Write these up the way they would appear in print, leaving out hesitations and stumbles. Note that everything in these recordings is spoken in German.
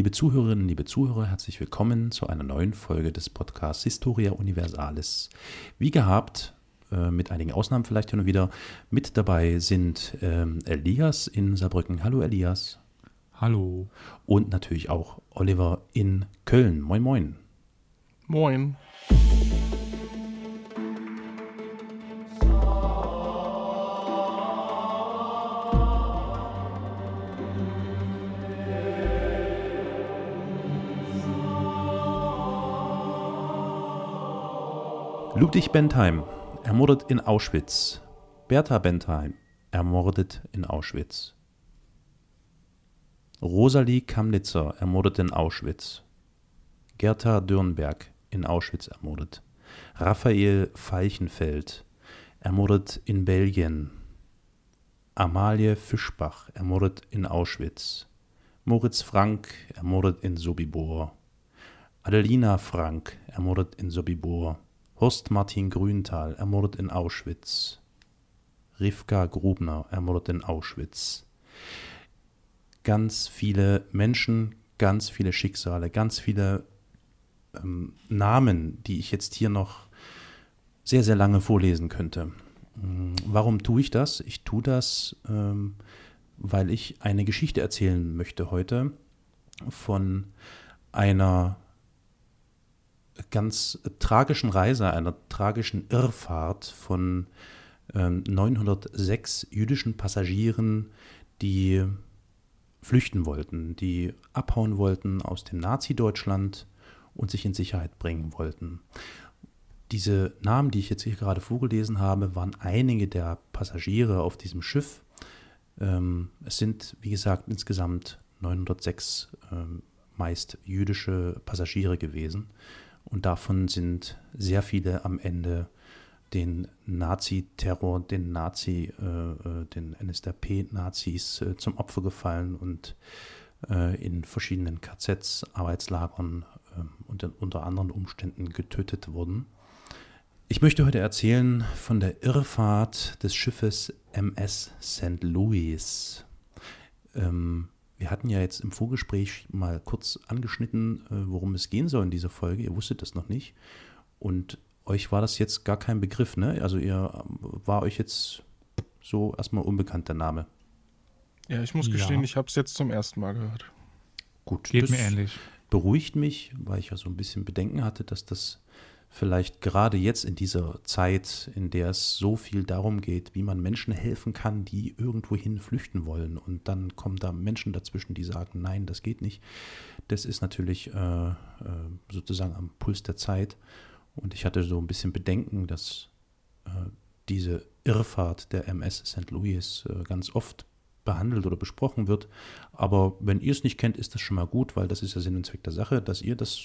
Liebe Zuhörerinnen, liebe Zuhörer, herzlich willkommen zu einer neuen Folge des Podcasts Historia Universalis. Wie gehabt, mit einigen Ausnahmen vielleicht hin und wieder, mit dabei sind Elias in Saarbrücken. Hallo Elias. Hallo. Und natürlich auch Oliver in Köln. Moin, moin. Moin. Ludwig Bentheim, ermordet in Auschwitz. Bertha Bentheim, ermordet in Auschwitz. Rosalie Kamnitzer, ermordet in Auschwitz. Gerta Dürnberg, in Auschwitz ermordet. Raphael Veilchenfeld, ermordet in Belgien. Amalie Fischbach, ermordet in Auschwitz. Moritz Frank, ermordet in Sobibor. Adelina Frank, ermordet in Sobibor. Horst Martin Grünthal, ermordet in Auschwitz. Rivka Grubner, ermordet in Auschwitz. Ganz viele Menschen, ganz viele Schicksale, ganz viele Namen, die ich jetzt hier noch sehr, sehr lange vorlesen könnte. Warum tue ich das? Ich tue das, weil ich eine Geschichte erzählen möchte heute von einer ganz tragischen Reise, einer tragischen Irrfahrt von 906 jüdischen Passagieren, die flüchten wollten, die abhauen wollten aus dem Nazi-Deutschland und sich in Sicherheit bringen wollten. Diese Namen, die ich jetzt hier gerade vorgelesen habe, waren einige der Passagiere auf diesem Schiff. Es sind, wie gesagt, insgesamt 906 meist jüdische Passagiere gewesen. Und davon sind sehr viele am Ende den Nazi-Terror, den NSDAP-Nazis zum Opfer gefallen und in verschiedenen KZs, Arbeitslagern und unter anderen Umständen getötet wurden. Ich möchte heute erzählen von der Irrfahrt des Schiffes MS St. Louis. Wir hatten ja jetzt im Vorgespräch mal kurz angeschnitten, worum es gehen soll in dieser Folge. Ihr wusstet das noch nicht. Und euch war das jetzt gar kein Begriff, ne? Also war euch jetzt so erstmal unbekannt der Name. Ja, ich muss gestehen, ich habe es jetzt zum ersten Mal gehört. Gut, geht mir ähnlich. Beruhigt mich, weil ich ja so ein bisschen Bedenken hatte, dass das vielleicht gerade jetzt in dieser Zeit, in der es so viel darum geht, wie man Menschen helfen kann, die irgendwohin flüchten wollen. Und dann kommen da Menschen dazwischen, die sagen, nein, das geht nicht. Das ist natürlich sozusagen am Puls der Zeit. Und ich hatte so ein bisschen Bedenken, dass diese Irrfahrt der MS St. Louis ganz oft behandelt oder besprochen wird. Aber wenn ihr es nicht kennt, ist das schon mal gut, weil das ist ja Sinn und Zweck der Sache, dass ihr das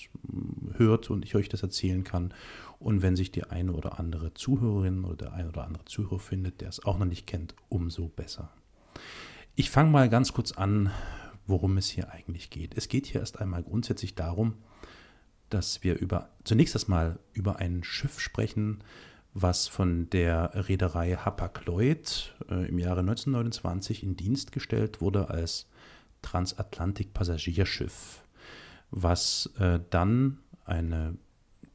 hört und ich euch das erzählen kann. Und wenn sich die eine oder andere Zuhörerin oder der eine oder andere Zuhörer findet, der es auch noch nicht kennt, umso besser. Ich fange mal ganz kurz an, worum es hier eigentlich geht. Es geht hier erst einmal grundsätzlich darum, dass wir zunächst erstmal über ein Schiff sprechen, was von der Reederei Hapag-Lloyd im Jahre 1929 in Dienst gestellt wurde als Transatlantik-Passagierschiff, was dann eine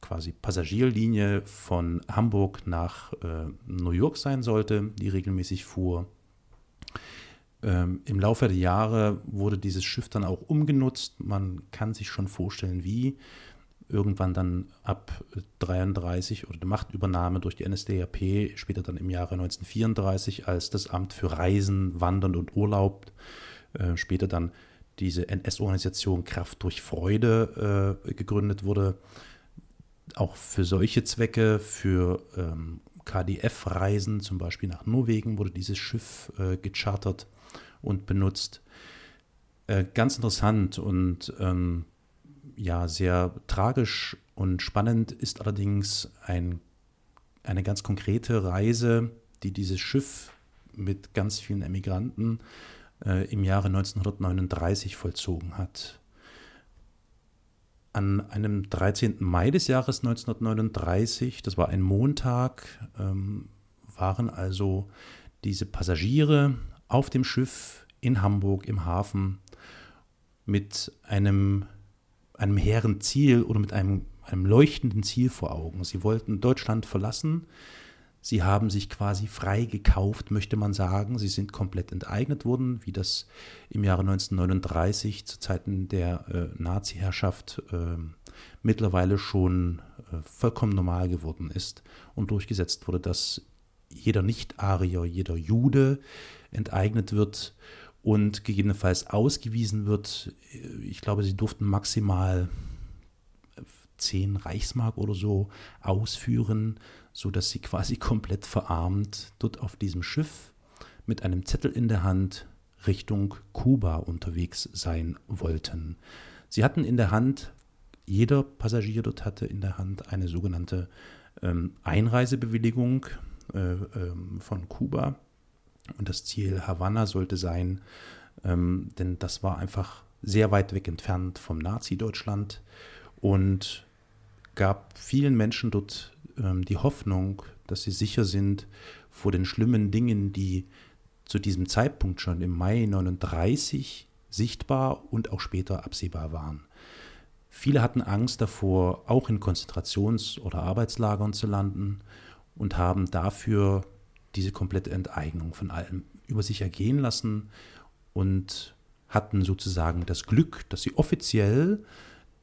quasi Passagierlinie von Hamburg nach New York sein sollte, die regelmäßig fuhr. Im Laufe der Jahre wurde dieses Schiff dann auch umgenutzt. Man kann sich schon vorstellen, wie. Irgendwann dann ab 1933 oder die Machtübernahme durch die NSDAP, später dann im Jahre 1934 als das Amt für Reisen, Wandern und Urlaub, später dann diese NS-Organisation Kraft durch Freude gegründet wurde, auch für solche Zwecke, für KDF-Reisen, zum Beispiel nach Norwegen wurde dieses Schiff gechartert und benutzt. Ganz interessant und sehr tragisch und spannend ist allerdings eine ganz konkrete Reise, die dieses Schiff mit ganz vielen Emigranten im Jahre 1939 vollzogen hat. An einem 13. Mai des Jahres 1939, das war ein Montag, waren also diese Passagiere auf dem Schiff in Hamburg im Hafen mit einem hehren Ziel oder mit einem leuchtenden Ziel vor Augen. Sie wollten Deutschland verlassen. Sie haben sich quasi frei gekauft, möchte man sagen. Sie sind komplett enteignet worden, wie das im Jahre 1939 zu Zeiten der Nazi-Herrschaft mittlerweile schon vollkommen normal geworden ist und durchgesetzt wurde, dass jeder Nicht-Arier, jeder Jude enteignet wird und gegebenenfalls ausgewiesen wird. Ich glaube, sie durften maximal 10 Reichsmark oder so ausführen, sodass sie quasi komplett verarmt dort auf diesem Schiff mit einem Zettel in der Hand Richtung Kuba unterwegs sein wollten. Sie hatten in der Hand, jeder Passagier dort hatte in der Hand eine sogenannte Einreisebewilligung von Kuba. Und das Ziel Havanna sollte sein, denn das war einfach sehr weit weg entfernt vom Nazi-Deutschland und gab vielen Menschen dort die Hoffnung, dass sie sicher sind vor den schlimmen Dingen, die zu diesem Zeitpunkt schon im Mai 1939 sichtbar und auch später absehbar waren. Viele hatten Angst davor, auch in Konzentrations- oder Arbeitslagern zu landen und haben dafür diese komplette Enteignung von allem über sich ergehen lassen und hatten sozusagen das Glück, dass sie offiziell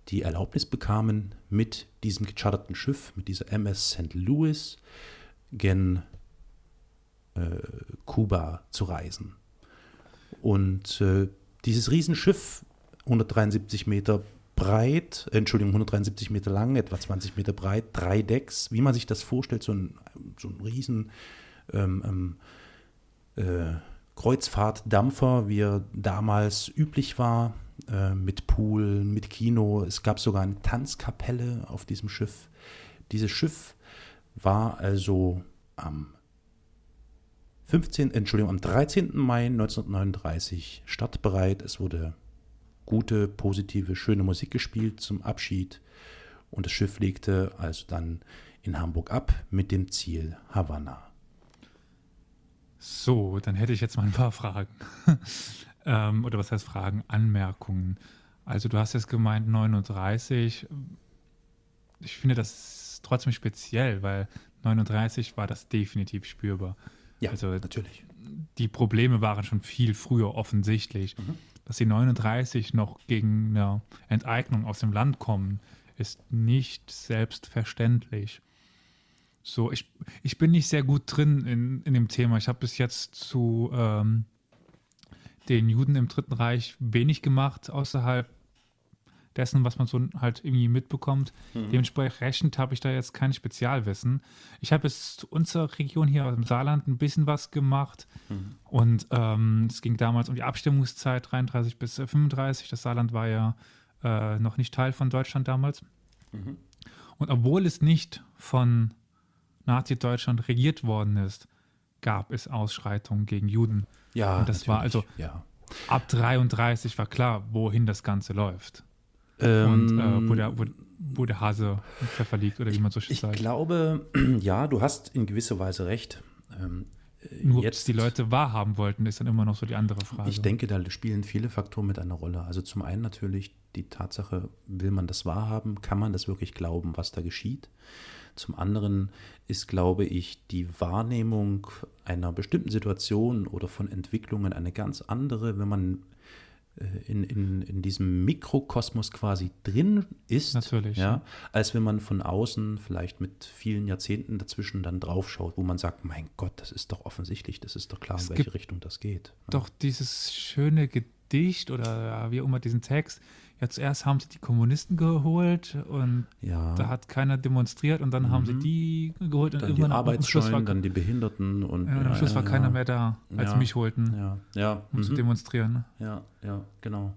die Erlaubnis bekamen, mit diesem gecharterten Schiff, mit dieser MS St. Louis gen Kuba zu reisen. Und dieses Riesenschiff, 173 Meter breit, 173 Meter lang, etwa 20 Meter breit, 3 Decks, wie man sich das vorstellt, so ein riesen Kreuzfahrtdampfer, wie er damals üblich war, mit Pool, mit Kino. Es gab sogar eine Tanzkapelle auf diesem Schiff. Dieses Schiff war also am 13. Mai 1939 startbereit. Es wurde gute, positive, schöne Musik gespielt zum Abschied. Und das Schiff legte also dann in Hamburg ab mit dem Ziel Havanna. So, dann hätte ich jetzt mal ein paar Fragen. Oder was heißt Fragen? Anmerkungen. Also du hast jetzt gemeint 39. Ich finde das trotzdem speziell, weil 39 war das definitiv spürbar. Ja, also natürlich. Die Probleme waren schon viel früher offensichtlich. Mhm. Dass die 39 noch gegen eine Enteignung aus dem Land kommen, ist nicht selbstverständlich. So, ich bin nicht sehr gut drin in dem Thema. Ich habe bis jetzt zu den Juden im Dritten Reich wenig gemacht, außerhalb dessen, was man so halt irgendwie mitbekommt. Mhm. Dementsprechend habe ich da jetzt kein Spezialwissen. Ich habe jetzt zu unserer Region hier aus dem Saarland ein bisschen was gemacht. Mhm. Und es ging damals um die Abstimmungszeit 33 bis 35. Das Saarland war ja noch nicht Teil von Deutschland damals. Mhm. Und obwohl es nicht von Nazi-Deutschland regiert worden ist, gab es Ausschreitungen gegen Juden. Ja, und das war also, ja. Ab 33 war klar, wohin das Ganze läuft. Und wo der Hase im Pfeffer liegt, oder wie man so schön sagt. Ich glaube, ja, du hast in gewisser Weise recht. Nur, ob es die Leute wahrhaben wollten, ist dann immer noch so die andere Frage. Ich denke, da spielen viele Faktoren mit einer Rolle. Also zum einen natürlich die Tatsache, will man das wahrhaben? Kann man das wirklich glauben, was da geschieht? Zum anderen ist, glaube ich, die Wahrnehmung einer bestimmten Situation oder von Entwicklungen eine ganz andere, wenn man in diesem Mikrokosmos quasi drin ist, natürlich, ja, als wenn man von außen vielleicht mit vielen Jahrzehnten dazwischen dann draufschaut, wo man sagt, mein Gott, das ist doch offensichtlich, das ist doch klar, in welche Richtung das geht. Doch dieses schöne Gedicht oder wie auch immer diesen Text, ja, zuerst haben sie die Kommunisten geholt und ja, da hat keiner demonstriert und dann haben sie die geholt und dann irgendwann die Arbeitsscheunen, dann die Behinderten und am Schluss war keiner mehr da, als sie mich holten, um zu demonstrieren. Ja, genau.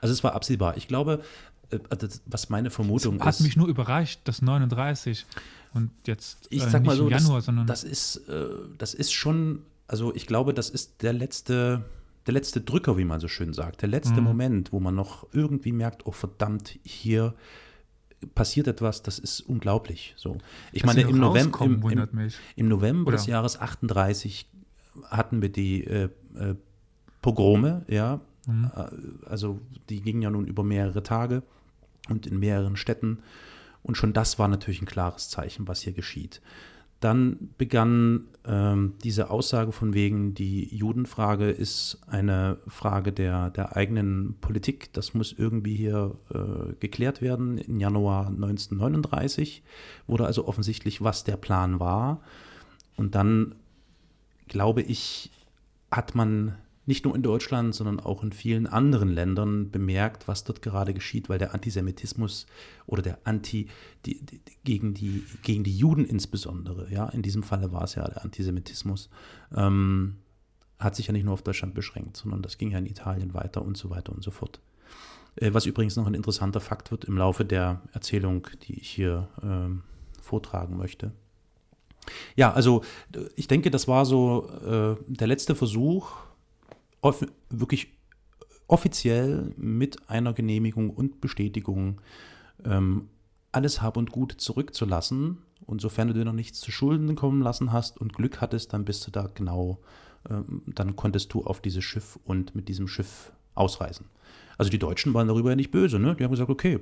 Also es war absehbar. Ich glaube, was meine Vermutung ist. Hat mich nur überrascht, dass 39 und jetzt ich sag mal nicht so, im Januar, sondern das ist schon, also ich glaube, das ist der letzte Drücker, wie man so schön sagt, der letzte Moment, wo man noch irgendwie merkt, oh verdammt, hier passiert etwas, das ist unglaublich. So. Ich meine, im November des Jahres 38 hatten wir die Pogrome, ja, Mhm. Also die gingen ja nun über mehrere Tage und in mehreren Städten. Und schon das war natürlich ein klares Zeichen, was hier geschieht. Dann begann diese Aussage von wegen, die Judenfrage ist eine Frage der eigenen Politik. Das muss irgendwie hier geklärt werden. Im Januar 1939 wurde also offensichtlich, was der Plan war. Und dann, glaube ich, hat man nicht nur in Deutschland, sondern auch in vielen anderen Ländern bemerkt, was dort gerade geschieht, weil der Antisemitismus oder der gegen die Juden insbesondere, ja, in diesem Falle war es ja der Antisemitismus, hat sich ja nicht nur auf Deutschland beschränkt, sondern das ging ja in Italien weiter und so fort. Was übrigens noch ein interessanter Fakt wird im Laufe der Erzählung, die ich hier vortragen möchte. Ja, also ich denke, das war so der letzte Versuch, wirklich offiziell mit einer Genehmigung und Bestätigung alles Hab und Gut zurückzulassen. Und sofern du dir noch nichts zu Schulden kommen lassen hast und Glück hattest, dann bist du da genau, dann konntest du auf dieses Schiff und mit diesem Schiff ausreisen. Also die Deutschen waren darüber ja nicht böse, ne? Die haben gesagt, okay,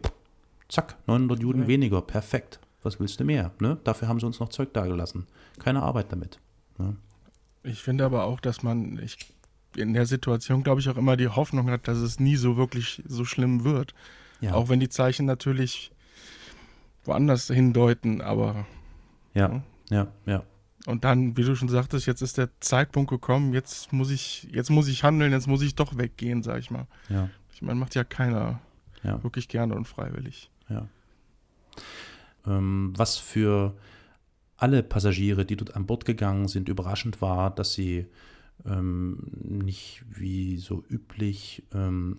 zack, 900 Juden weniger, perfekt. Was willst du mehr? Ne? Dafür haben sie uns noch Zeug dagelassen. Keine Arbeit damit. Ne? Ich finde aber auch, dass man in der Situation, glaube ich, auch immer die Hoffnung hat, dass es nie so wirklich so schlimm wird. Ja. Auch wenn die Zeichen natürlich woanders hindeuten, aber... Ja. Und dann, wie du schon sagtest, jetzt ist der Zeitpunkt gekommen, jetzt muss ich handeln, jetzt muss ich doch weggehen, sag ich mal. Ja. Ich meine, macht ja keiner wirklich gerne und freiwillig. Ja. Was für alle Passagiere, die dort an Bord gegangen sind, überraschend war, dass sie nicht wie so üblich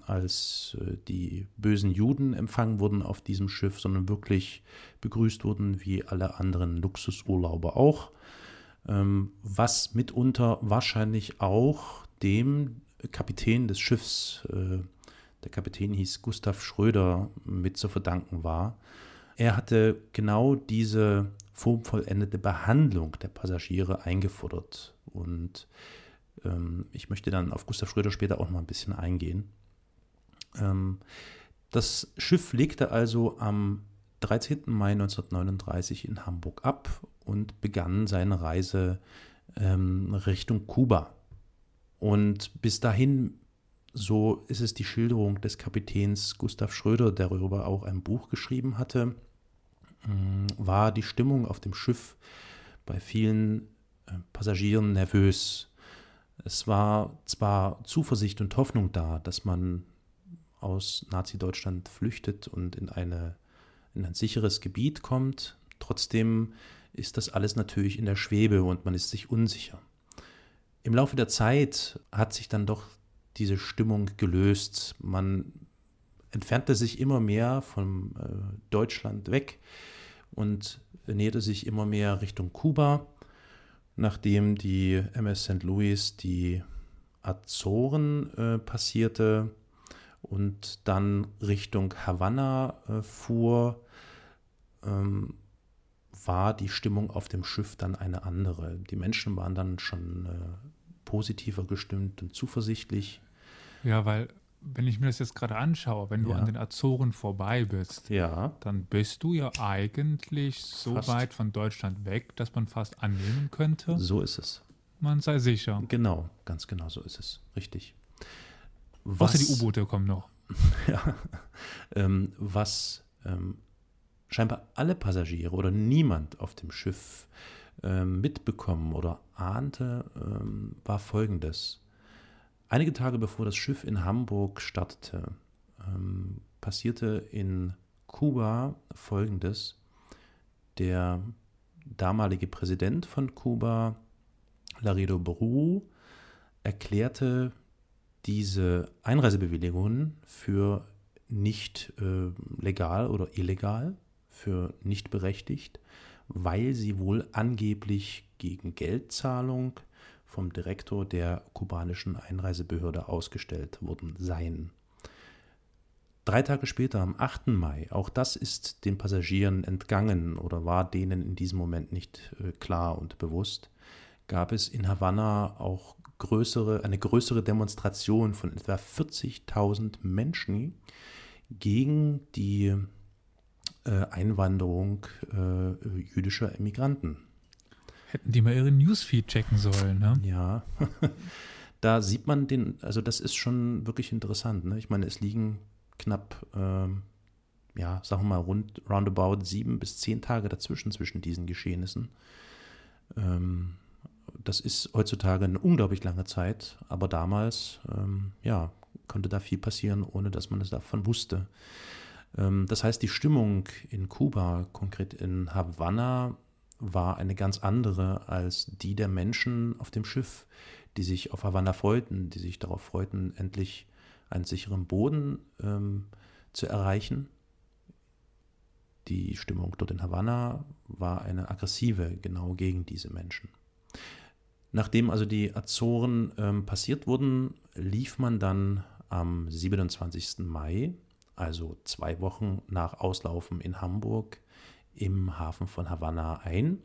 als die bösen Juden empfangen wurden auf diesem Schiff, sondern wirklich begrüßt wurden wie alle anderen Luxusurlauber auch. Was mitunter wahrscheinlich auch dem Kapitän des Schiffs, der Kapitän hieß Gustav Schröder, mit zu verdanken war. Er hatte genau diese formvollendete Behandlung der Passagiere eingefordert. Und ich möchte dann auf Gustav Schröder später auch mal ein bisschen eingehen. Das Schiff legte also am 13. Mai 1939 in Hamburg ab und begann seine Reise Richtung Kuba. Und bis dahin, so ist es die Schilderung des Kapitäns Gustav Schröder, der darüber auch ein Buch geschrieben hatte, war die Stimmung auf dem Schiff bei vielen Passagieren nervös. Es war zwar Zuversicht und Hoffnung da, dass man aus Nazi-Deutschland flüchtet und in ein sicheres Gebiet kommt, trotzdem ist das alles natürlich in der Schwebe und man ist sich unsicher. Im Laufe der Zeit hat sich dann doch diese Stimmung gelöst. Man entfernte sich immer mehr von Deutschland weg und näherte sich immer mehr Richtung Kuba, nachdem die MS St. Louis die Azoren passierte und dann Richtung Havanna fuhr, war die Stimmung auf dem Schiff dann eine andere. Die Menschen waren dann schon positiver gestimmt und zuversichtlich. Ja, weil, wenn ich mir das jetzt gerade anschaue, wenn du an den Azoren vorbei bist, dann bist du ja eigentlich so weit von Deutschland weg, dass man fast annehmen könnte. So ist es. Man sei sicher. Genau, ganz genau so ist es. Richtig. Was die U-Boote kommen noch. Was scheinbar alle Passagiere oder niemand auf dem Schiff mitbekommen oder ahnte, war Folgendes. Einige Tage bevor das Schiff in Hamburg startete, passierte in Kuba Folgendes. Der damalige Präsident von Kuba, Laredo Bru, erklärte diese Einreisebewilligungen für nicht legal oder illegal, für nicht berechtigt, weil sie wohl angeblich gegen Geldzahlung vom Direktor der kubanischen Einreisebehörde ausgestellt worden seien. 3 Tage später, am 8. Mai, auch das ist den Passagieren entgangen oder war denen in diesem Moment nicht klar und bewusst, gab es in Havanna auch eine größere Demonstration von etwa 40.000 Menschen gegen die Einwanderung jüdischer Immigranten. Hätten die mal ihren Newsfeed checken sollen, ne? Ja, da sieht man den, also das ist schon wirklich interessant, ne? Ich meine, es liegen knapp, ja, sagen wir mal, roundabout 7 bis 10 Tage dazwischen, zwischen diesen Geschehnissen. Das ist heutzutage eine unglaublich lange Zeit, aber damals, ja, konnte da viel passieren, ohne dass man es davon wusste. Das heißt, die Stimmung in Kuba, konkret in Havanna, war eine ganz andere als die der Menschen auf dem Schiff, die sich auf Havanna freuten, die sich darauf freuten, endlich einen sicheren Boden zu erreichen. Die Stimmung dort in Havanna war eine aggressive, genau gegen diese Menschen. Nachdem also die Azoren passiert wurden, lief man dann am 27. Mai, also 2 Wochen nach Auslaufen in Hamburg, im Hafen von Havanna ein,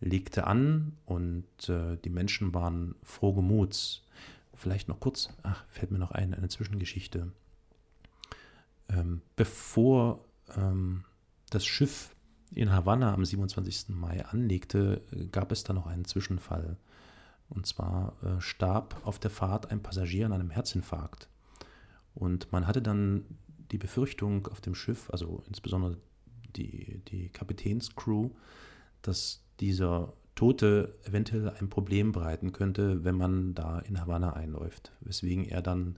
legte an und die Menschen waren frohen Muts. Vielleicht noch kurz, fällt mir noch ein, eine Zwischengeschichte. Bevor das Schiff in Havanna am 27. Mai anlegte, gab es da noch einen Zwischenfall. Und zwar starb auf der Fahrt ein Passagier an einem Herzinfarkt. Und man hatte dann die Befürchtung auf dem Schiff, also insbesondere die Kapitänscrew, dass dieser Tote eventuell ein Problem bereiten könnte, wenn man da in Havanna einläuft. Weswegen er dann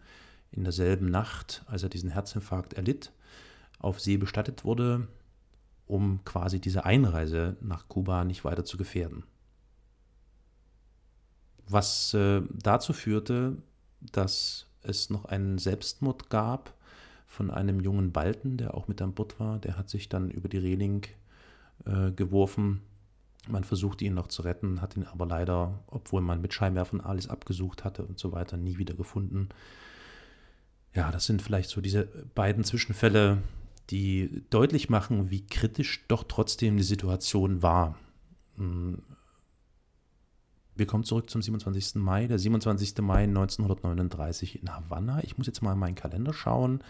in derselben Nacht, als er diesen Herzinfarkt erlitt, auf See bestattet wurde, um quasi diese Einreise nach Kuba nicht weiter zu gefährden. Was dazu führte, dass es noch einen Selbstmord gab von einem jungen Balten, der auch mit an Bord war. Der hat sich dann über die Reling geworfen. Man versuchte ihn noch zu retten, hat ihn aber leider, obwohl man mit Scheinwerfern alles abgesucht hatte und so weiter, nie wieder gefunden. Ja, das sind vielleicht so diese beiden Zwischenfälle, die deutlich machen, wie kritisch doch trotzdem die Situation war. Wir kommen zurück zum 27. Mai. Der 27. Mai 1939 in Havanna. Ich muss jetzt mal in meinen Kalender schauen.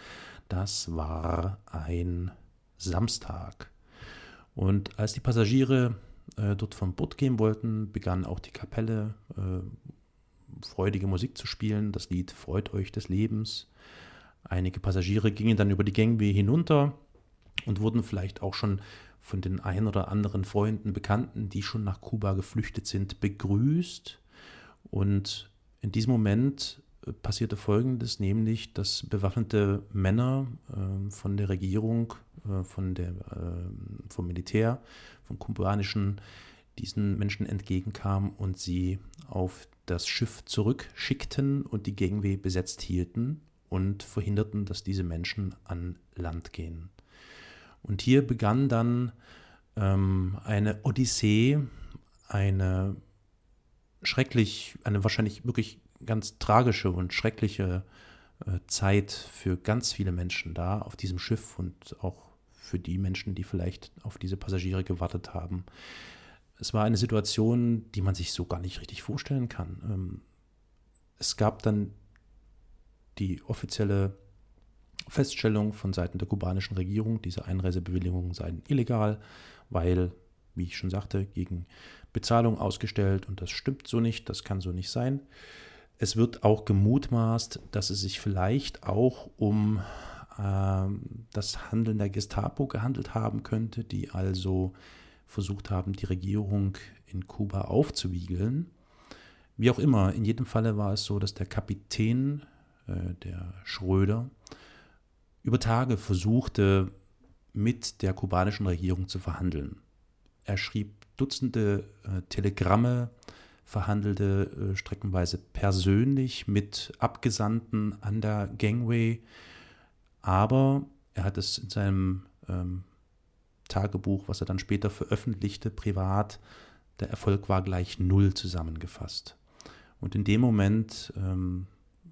Das war ein Samstag. Und als die Passagiere dort von Bord gehen wollten, begann auch die Kapelle freudige Musik zu spielen. Das Lied "Freut euch des Lebens". Einige Passagiere gingen dann über die Gangway hinunter und wurden vielleicht auch schon von den ein oder anderen Freunden, Bekannten, die schon nach Kuba geflüchtet sind, begrüßt. Und in diesem Moment passierte Folgendes, nämlich, dass bewaffnete Männer von der Regierung, vom Militär, vom kubanischen, diesen Menschen entgegenkamen und sie auf das Schiff zurückschickten und die Gangway besetzt hielten und verhinderten, dass diese Menschen an Land gehen. Und hier begann dann eine Odyssee, eine wahrscheinlich wirklich ganz tragische und schreckliche Zeit für ganz viele Menschen da auf diesem Schiff und auch für die Menschen, die vielleicht auf diese Passagiere gewartet haben. Es war eine Situation, die man sich so gar nicht richtig vorstellen kann. Es gab dann die offizielle Feststellung von Seiten der kubanischen Regierung, diese Einreisebewilligungen seien illegal, weil, wie ich schon sagte, gegen Bezahlung ausgestellt, und das stimmt so nicht, das kann so nicht sein. Es wird auch gemutmaßt, dass es sich vielleicht auch um das Handeln der Gestapo gehandelt haben könnte, die also versucht haben, die Regierung in Kuba aufzuwiegeln. Wie auch immer, in jedem Falle war es so, dass der Kapitän, der Schröder, über Tage versuchte, mit der kubanischen Regierung zu verhandeln. Er schrieb Dutzende Telegramme, verhandelte streckenweise persönlich mit Abgesandten an der Gangway, aber er hat es in seinem Tagebuch, was er dann später veröffentlichte, privat, der Erfolg war gleich 0 zusammengefasst. Und in dem Moment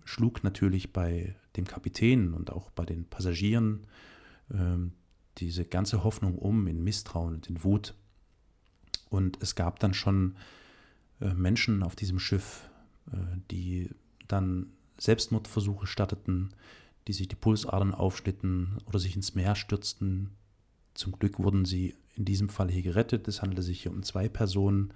schlug natürlich bei dem Kapitän und auch bei den Passagieren diese ganze Hoffnung um in Misstrauen und in Wut. Und es gab dann schon Menschen auf diesem Schiff, die dann Selbstmordversuche statteten, die sich die Pulsadern aufschnitten oder sich ins Meer stürzten. Zum Glück wurden sie in diesem Fall hier gerettet. Es handelte sich hier um 2 Personen.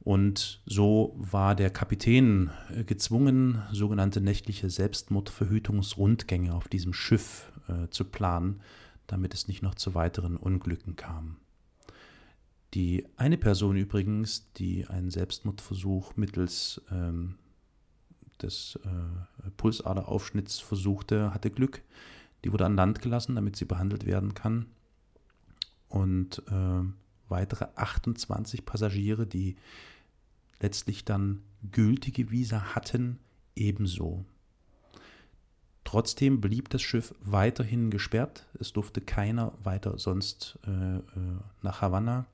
Und so war der Kapitän gezwungen, sogenannte nächtliche Selbstmordverhütungsrundgänge auf diesem Schiff zu planen, damit es nicht noch zu weiteren Unglücken kam. Die eine Person übrigens, die einen Selbstmordversuch mittels des Pulsaderaufschnitts versuchte, hatte Glück. Die wurde an Land gelassen, damit sie behandelt werden kann. Und weitere 28 Passagiere, die letztlich dann gültige Visa hatten, ebenso. Trotzdem blieb das Schiff weiterhin gesperrt. Es durfte keiner weiter sonst nach Havanna.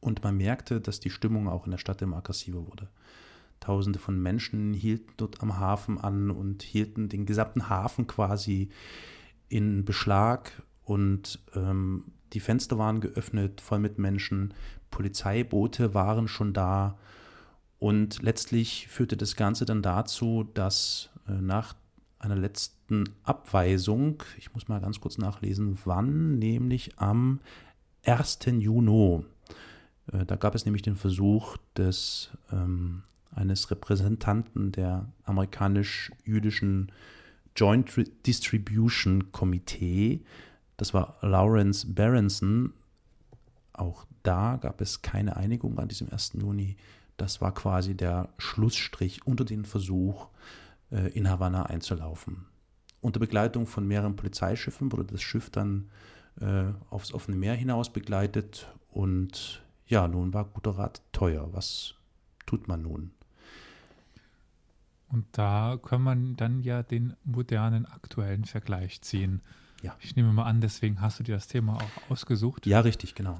Und man merkte, dass die Stimmung auch in der Stadt immer aggressiver wurde. Tausende von Menschen hielten dort am Hafen an und hielten den gesamten Hafen quasi in Beschlag. Und die Fenster waren geöffnet, voll mit Menschen. Polizeiboote waren schon da. Und letztlich führte das Ganze dann dazu, dass nach einer letzten Abweisung, ich muss mal ganz kurz nachlesen, wann, nämlich am 1. Juni. Da gab es nämlich den Versuch des eines Repräsentanten der amerikanisch-jüdischen Joint Distribution Committee. Das war Lawrence Berenson. Auch da gab es keine Einigung an diesem 1. Juni. Das war quasi der Schlussstrich unter den Versuch, in Havanna einzulaufen. Unter Begleitung von mehreren Polizeischiffen wurde das Schiff dann aufs offene Meer hinaus begleitet. Und ja, nun war guter Rat teuer. Was tut man nun? Und da kann man dann ja den modernen, aktuellen Vergleich ziehen. Ja. Ich nehme mal an, deswegen hast du dir das Thema auch ausgesucht. Ja, richtig, genau.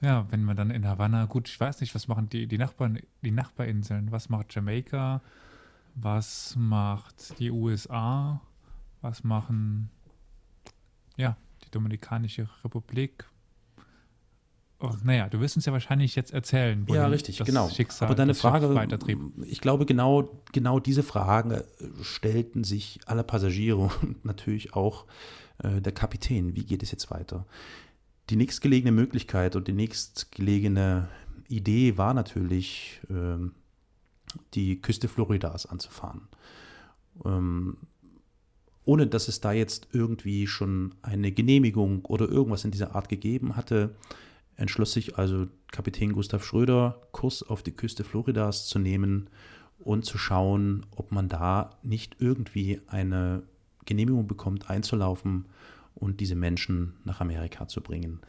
Ja, wenn man dann in Havanna, gut, ich weiß nicht, was machen die Nachbarn, die Nachbarinseln? Was macht Jamaika? Was macht die USA? Was machen, ja, die Dominikanische Republik? Oh, naja, du wirst uns ja wahrscheinlich jetzt erzählen, wo ja, richtig, das genau. Schicksal aber deine Frage weitertrieb. Ich glaube, genau diese Frage stellten sich alle Passagiere und natürlich auch der Kapitän. Wie geht es jetzt weiter? Die nächstgelegene Möglichkeit und die nächstgelegene Idee war natürlich, die Küste Floridas anzufahren. Ohne dass es da jetzt irgendwie schon eine Genehmigung oder irgendwas in dieser Art gegeben hatte, entschloss sich also Kapitän Gustav Schröder, Kurs auf die Küste Floridas zu nehmen und zu schauen, ob man da nicht irgendwie eine Genehmigung bekommt, einzulaufen und diese Menschen nach Amerika zu bringen.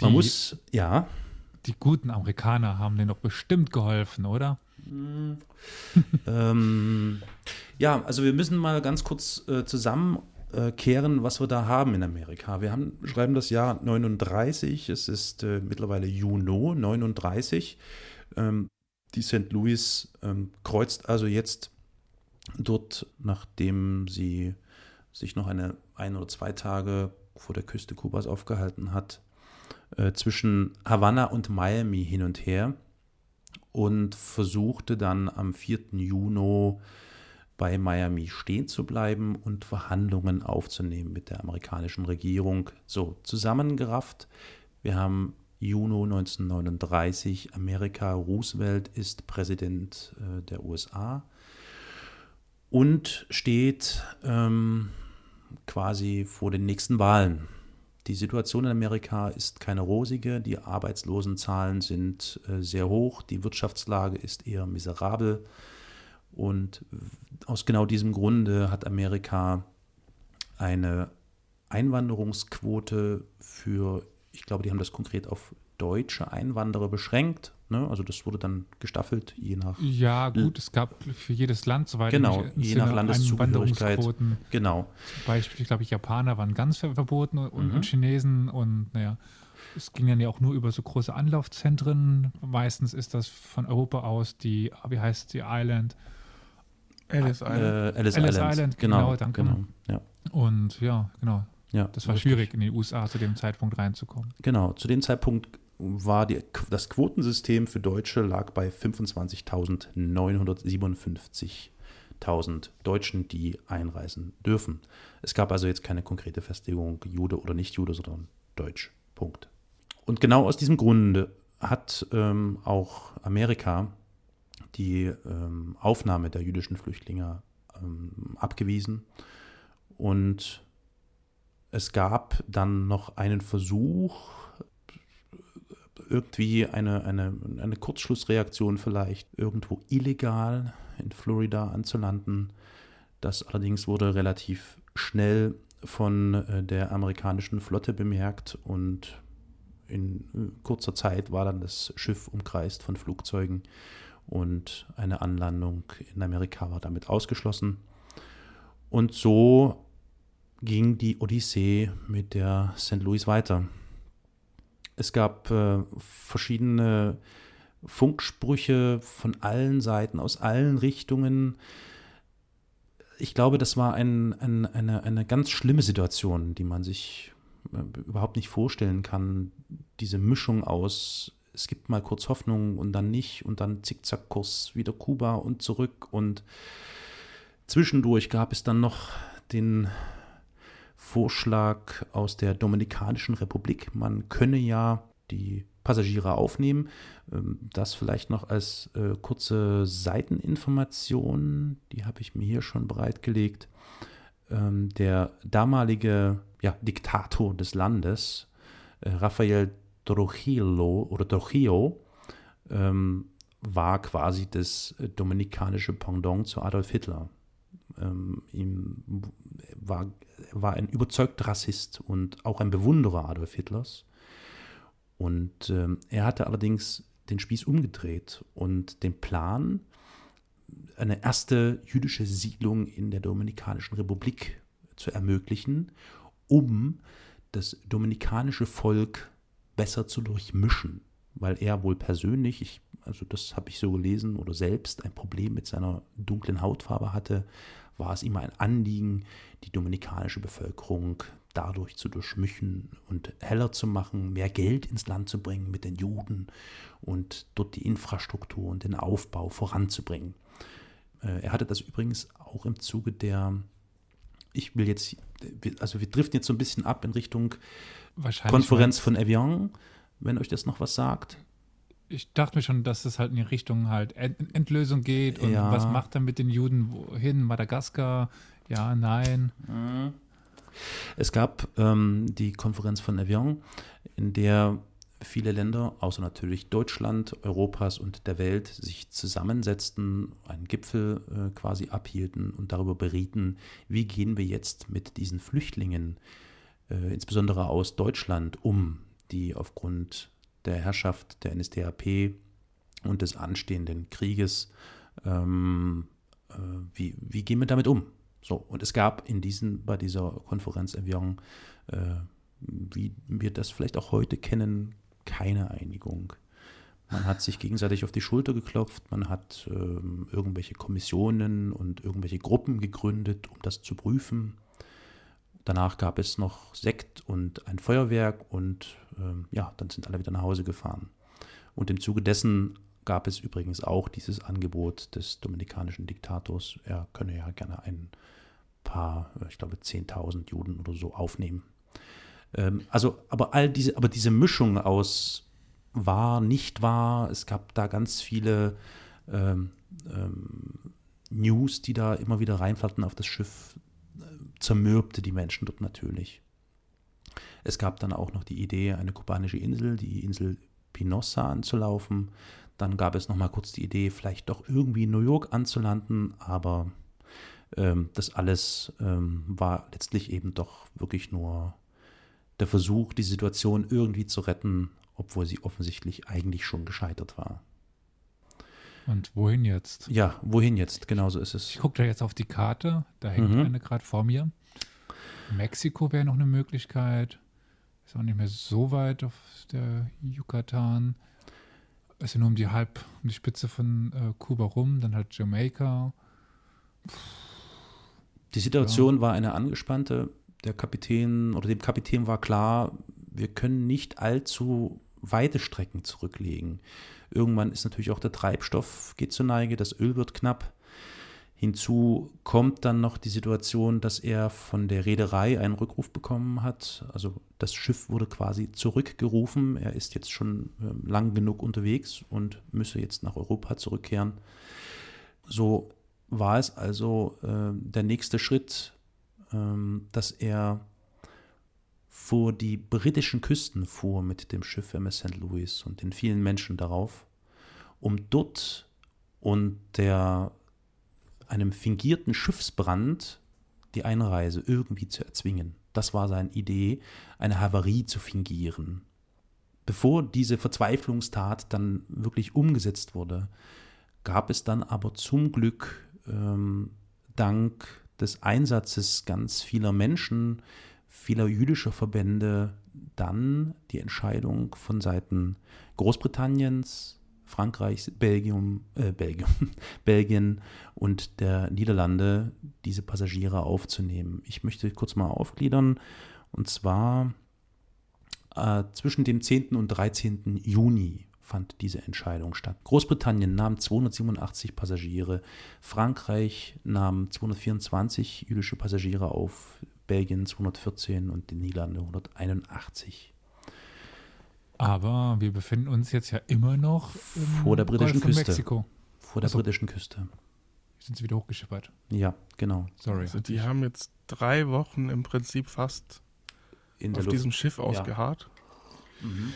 Die guten Amerikaner haben denen doch bestimmt geholfen, oder? Ja, also wir müssen mal ganz kurz zusammenkehren, was wir da haben in Amerika. Wir schreiben das Jahr 39, es ist mittlerweile Juni 39. Die St. Louis kreuzt also jetzt dort, nachdem sie sich noch ein oder 2 Tage vor der Küste Kubas aufgehalten hat, zwischen Havanna und Miami hin und her und versuchte dann am 4. Juni bei Miami stehen zu bleiben und Verhandlungen aufzunehmen mit der amerikanischen Regierung. So, zusammengerafft, wir haben Juni 1939, Amerika, Roosevelt ist Präsident der USA und steht quasi vor den nächsten Wahlen. Die Situation in Amerika ist keine rosige, die Arbeitslosenzahlen sind sehr hoch, die Wirtschaftslage ist eher miserabel und aus genau diesem Grunde hat Amerika eine Einwanderungsquote für, ich glaube, die haben das konkret auf deutsche Einwanderer beschränkt, ne? Also das wurde dann gestaffelt, je nach... Ja gut, es gab für jedes Land, soweit genau, je nach Landeszugehörigkeit. Genau. Zum Beispiel, ich glaube, Japaner waren ganz verboten und Chinesen und naja, es ging dann ja auch nur über so große Anlaufzentren. Meistens ist das von Europa aus die, wie heißt die Island? Ellis Island, genau, danke. Genau, ja. Und ja, genau. Ja, das war schwierig, in die USA zu dem Zeitpunkt reinzukommen. Genau, zu dem Zeitpunkt war das Quotensystem für Deutsche lag bei 25.957.000 Deutschen, die einreisen dürfen. Es gab also jetzt keine konkrete Festlegung, Jude oder Nicht-Jude, sondern Deutsch. Punkt. Und genau aus diesem Grunde hat auch Amerika die Aufnahme der jüdischen Flüchtlinge abgewiesen. Und es gab dann noch einen Versuch, irgendwie eine Kurzschlussreaktion vielleicht, irgendwo illegal in Florida anzulanden. Das allerdings wurde relativ schnell von der amerikanischen Flotte bemerkt und in kurzer Zeit war dann das Schiff umkreist von Flugzeugen und eine Anlandung in Amerika war damit ausgeschlossen. Und so ging die Odyssee mit der St. Louis weiter. Es gab verschiedene Funksprüche von allen Seiten, aus allen Richtungen. Ich glaube, das war eine ganz schlimme Situation, die man sich überhaupt nicht vorstellen kann. Diese Mischung aus, es gibt mal kurz Hoffnung und dann nicht und dann Zickzackkurs wieder Kuba und zurück. Und zwischendurch gab es dann noch den Vorschlag aus der Dominikanischen Republik, man könne ja die Passagiere aufnehmen. Das vielleicht noch als kurze Seiteninformation, die habe ich mir hier schon bereitgelegt. Der damalige Diktator des Landes, Rafael Trujillo oder Trujillo, war quasi das dominikanische Pendant zu Adolf Hitler. Ihm war ein überzeugter Rassist und auch ein Bewunderer Adolf Hitlers. Und er hatte allerdings den Spieß umgedreht und den Plan, eine erste jüdische Siedlung in der Dominikanischen Republik zu ermöglichen, um das dominikanische Volk besser zu durchmischen, weil er wohl persönlich, also das habe ich so gelesen oder selbst, ein Problem mit seiner dunklen Hautfarbe hatte, war es ihm ein Anliegen, die dominikanische Bevölkerung dadurch zu durchmischen und heller zu machen, mehr Geld ins Land zu bringen mit den Juden und dort die Infrastruktur und den Aufbau voranzubringen. Er hatte das übrigens auch im Zuge der, wir driften jetzt so ein bisschen ab in Richtung Konferenz von Evian, wenn euch das noch was sagt. Ich dachte mir schon, dass es halt in die Richtung halt Endlösung geht und was macht er mit den Juden, wohin, Madagaskar, ja, nein. Es gab die Konferenz von Evian, in der viele Länder, außer natürlich Deutschland, Europas und der Welt, sich zusammensetzten, einen Gipfel quasi abhielten und darüber berieten, wie gehen wir jetzt mit diesen Flüchtlingen, insbesondere aus Deutschland, um, die aufgrund der Herrschaft der NSDAP und des anstehenden Krieges, wie gehen wir damit um? So, und es gab bei dieser Konferenz Evian, wie wir das vielleicht auch heute kennen, keine Einigung. Man hat sich gegenseitig auf die Schulter geklopft, man hat irgendwelche Kommissionen und irgendwelche Gruppen gegründet, um das zu prüfen. Danach gab es noch Sekt und ein Feuerwerk und dann sind alle wieder nach Hause gefahren. Und im Zuge dessen gab es übrigens auch dieses Angebot des dominikanischen Diktators, er könne ja gerne ein paar, ich glaube 10.000 Juden oder so aufnehmen. Diese Mischung aus wahr, nicht wahr, es gab da ganz viele News, die da immer wieder reinflatterten auf das Schiff, zermürbte die Menschen dort natürlich. Es gab dann auch noch die Idee, eine kubanische Insel, die Insel Pinoza, anzulaufen. Dann gab es nochmal kurz die Idee, vielleicht doch irgendwie in New York anzulanden, aber das alles war letztlich eben doch wirklich nur der Versuch, die Situation irgendwie zu retten, obwohl sie offensichtlich eigentlich schon gescheitert war. Und wohin jetzt? Ja, wohin jetzt? Genauso ist es. Ich gucke da jetzt auf die Karte, da hängt eine gerade vor mir. Mexiko wäre noch eine Möglichkeit. Ist auch nicht mehr so weit auf der Yucatan. Ist ja nur um die Spitze von Kuba rum, dann halt Jamaika. Die Situation war eine angespannte. Dem Kapitän war klar, wir können nicht allzu weite Strecken zurücklegen. Irgendwann ist natürlich auch der Treibstoff, geht zur Neige, das Öl wird knapp. Hinzu kommt dann noch die Situation, dass er von der Reederei einen Rückruf bekommen hat. Also das Schiff wurde quasi zurückgerufen. Er ist jetzt schon lang genug unterwegs und müsse jetzt nach Europa zurückkehren. So war es also der nächste Schritt, dass er vor die britischen Küsten fuhr mit dem Schiff MS St. Louis und den vielen Menschen darauf, um dort unter einem fingierten Schiffsbrand die Einreise irgendwie zu erzwingen. Das war seine Idee, eine Havarie zu fingieren. Bevor diese Verzweiflungstat dann wirklich umgesetzt wurde, gab es dann aber zum Glück dank des Einsatzes ganz vieler Menschen, vieler jüdischer Verbände, dann die Entscheidung von Seiten Großbritanniens, Frankreichs, Belgien und der Niederlande, diese Passagiere aufzunehmen. Ich möchte kurz mal aufgliedern, und zwar zwischen dem 10. und 13. Juni fand diese Entscheidung statt. Großbritannien nahm 287 Passagiere, Frankreich nahm 224 jüdische Passagiere auf, Belgien 214 und die Niederlande 181. Aber wir befinden uns jetzt ja immer noch vor der britischen Küste. Mexiko. Vor der britischen Küste. Sind sie wieder hochgeschippert? Ja, genau. Sorry. Also die haben jetzt 3 Wochen im Prinzip fast auf diesem Schiff ausgeharrt. Ja. Mhm.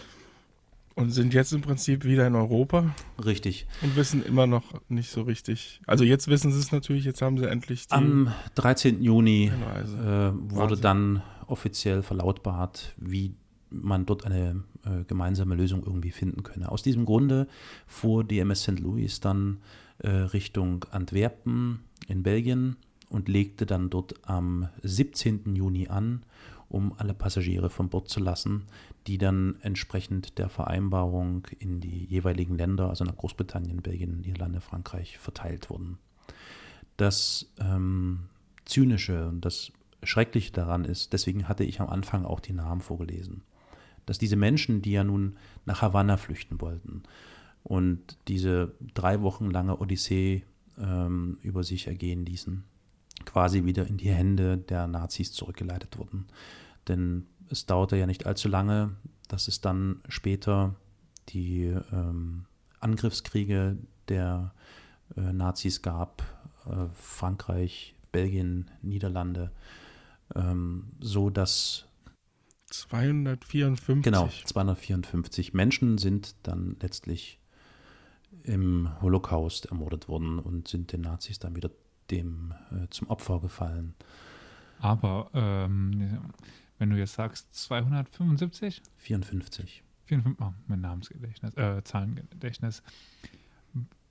Und sind jetzt im Prinzip wieder in Europa. Richtig. Und wissen immer noch nicht so richtig. Also jetzt wissen sie es natürlich, jetzt haben sie endlich die Am 13. Juni wurde dann offiziell verlautbart, wie man dort eine gemeinsame Lösung irgendwie finden könne. Aus diesem Grunde fuhr die MS St. Louis dann Richtung Antwerpen in Belgien und legte dann dort am 17. Juni an, um alle Passagiere von Bord zu lassen, die dann entsprechend der Vereinbarung in die jeweiligen Länder, also nach Großbritannien, Belgien, Niederlande, Frankreich, verteilt wurden. Das Zynische und das Schreckliche daran ist, deswegen hatte ich am Anfang auch die Namen vorgelesen, dass diese Menschen, die ja nun nach Havanna flüchten wollten und diese 3 Wochen lange Odyssee über sich ergehen ließen, quasi wieder in die Hände der Nazis zurückgeleitet wurden. Denn es dauerte ja nicht allzu lange, dass es dann später die Angriffskriege der Nazis gab, Frankreich, Belgien, Niederlande, so dass 254. Genau, 254 Menschen sind dann letztlich im Holocaust ermordet worden und sind den Nazis dann wieder zum Opfer gefallen. Aber wenn du jetzt sagst 275? 54. 54, mein Namensgedächtnis, Zahlengedächtnis.